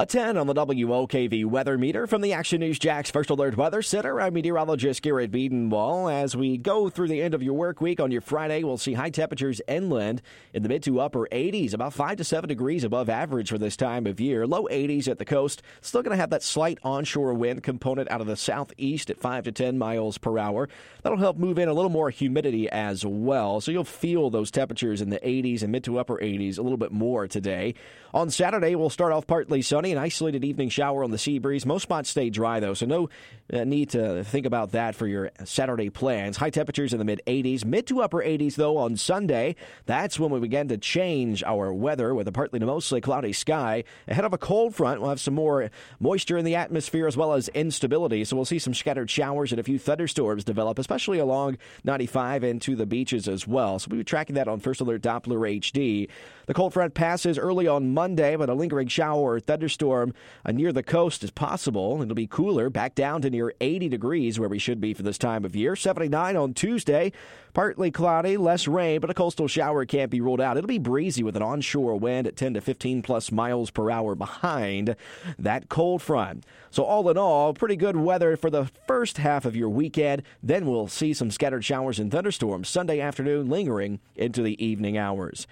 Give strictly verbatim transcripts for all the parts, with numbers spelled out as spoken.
A ten on the W O K V weather meter from the Action News Jax First Alert Weather Center. I'm meteorologist Garrett Biedenwall. As we go through the end of your work week on your Friday, we'll see high temperatures inland in the mid to upper eighties, about five to seven degrees above average for this time of year. Low eighties at the coast. Still going to have that slight onshore wind component out of the southeast at five to ten miles per hour. That'll help move in a little more humidity as well. So you'll feel those temperatures in the eighties and mid to upper eighties a little bit more today. On Saturday, we'll start off partly sunny. An isolated evening shower on the sea breeze. Most spots stay dry, though, so no uh, need to think about that for your Saturday plans. High temperatures in the mid-eighties. Mid to upper eighties, though, on Sunday. That's when we begin to change our weather with a partly to mostly cloudy sky. Ahead of a cold front, we'll have some more moisture in the atmosphere as well as instability, so we'll see some scattered showers and a few thunderstorms develop, especially along ninety-five and to the beaches as well. So we'll be tracking that on First Alert Doppler H D. The cold front passes early on Monday, but a lingering shower or thunderstorm Storm uh, near the coast is possible. It'll be cooler, back down to near eighty degrees where we should be for this time of year. seventy-nine on Tuesday, partly cloudy, less rain, but a coastal shower can't be ruled out. It'll be breezy with an onshore wind at ten to fifteen plus miles per hour behind that cold front. So all in all, pretty good weather for the first half of your weekend. Then we'll see some scattered showers and thunderstorms Sunday afternoon lingering into the evening hours.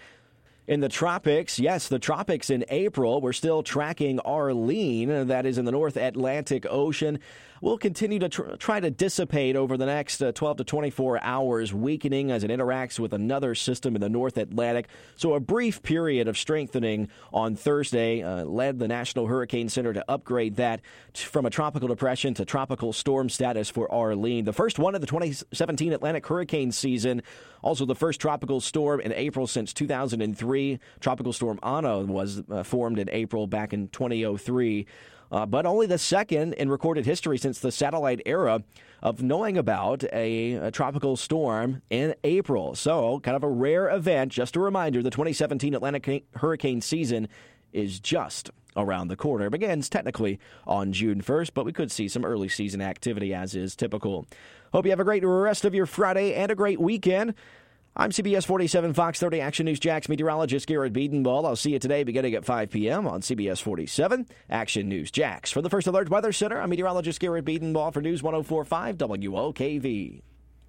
In the tropics, yes, the tropics in April, we're still tracking Arlene, that is in the North Atlantic Ocean. We'll continue to tr- try to dissipate over the next uh, twelve to twenty-four hours, weakening as it interacts with another system in the North Atlantic. So a brief period of strengthening on Thursday uh, led the National Hurricane Center to upgrade that t- from a tropical depression to tropical storm status for Arlene. The first one of the twenty seventeen Atlantic hurricane season, also the first tropical storm in April since two thousand three. Tropical Storm Ana was uh, formed in April back in twenty oh three, uh, but only the second in recorded history since the satellite era of knowing about a, a tropical storm in April. So kind of a rare event. Just a reminder, the twenty seventeen Atlantic hurricane season is just around the corner. It begins technically on June first, but we could see some early season activity as is typical. Hope you have a great rest of your Friday and a great weekend. I'm C B S forty-seven Fox thirty Action News Jax meteorologist Garrett Biedenwall. I'll see you today beginning at five p.m. on C B S forty-seven Action News Jax. For the First Alert Weather Center, I'm meteorologist Garrett Biedenwall for News one oh four point five W O K V.